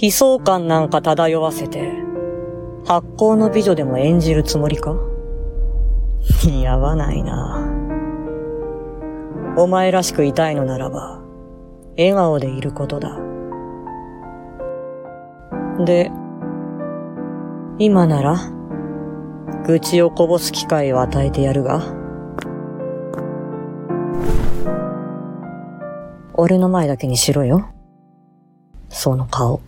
悲壮感なんか漂わせて発酵の美女でも演じるつもりか？似合わないな。お前らしくいたいのならば笑顔でいることだ。で、今なら愚痴をこぼす機会を与えてやるが、俺の前だけにしろよ、その顔。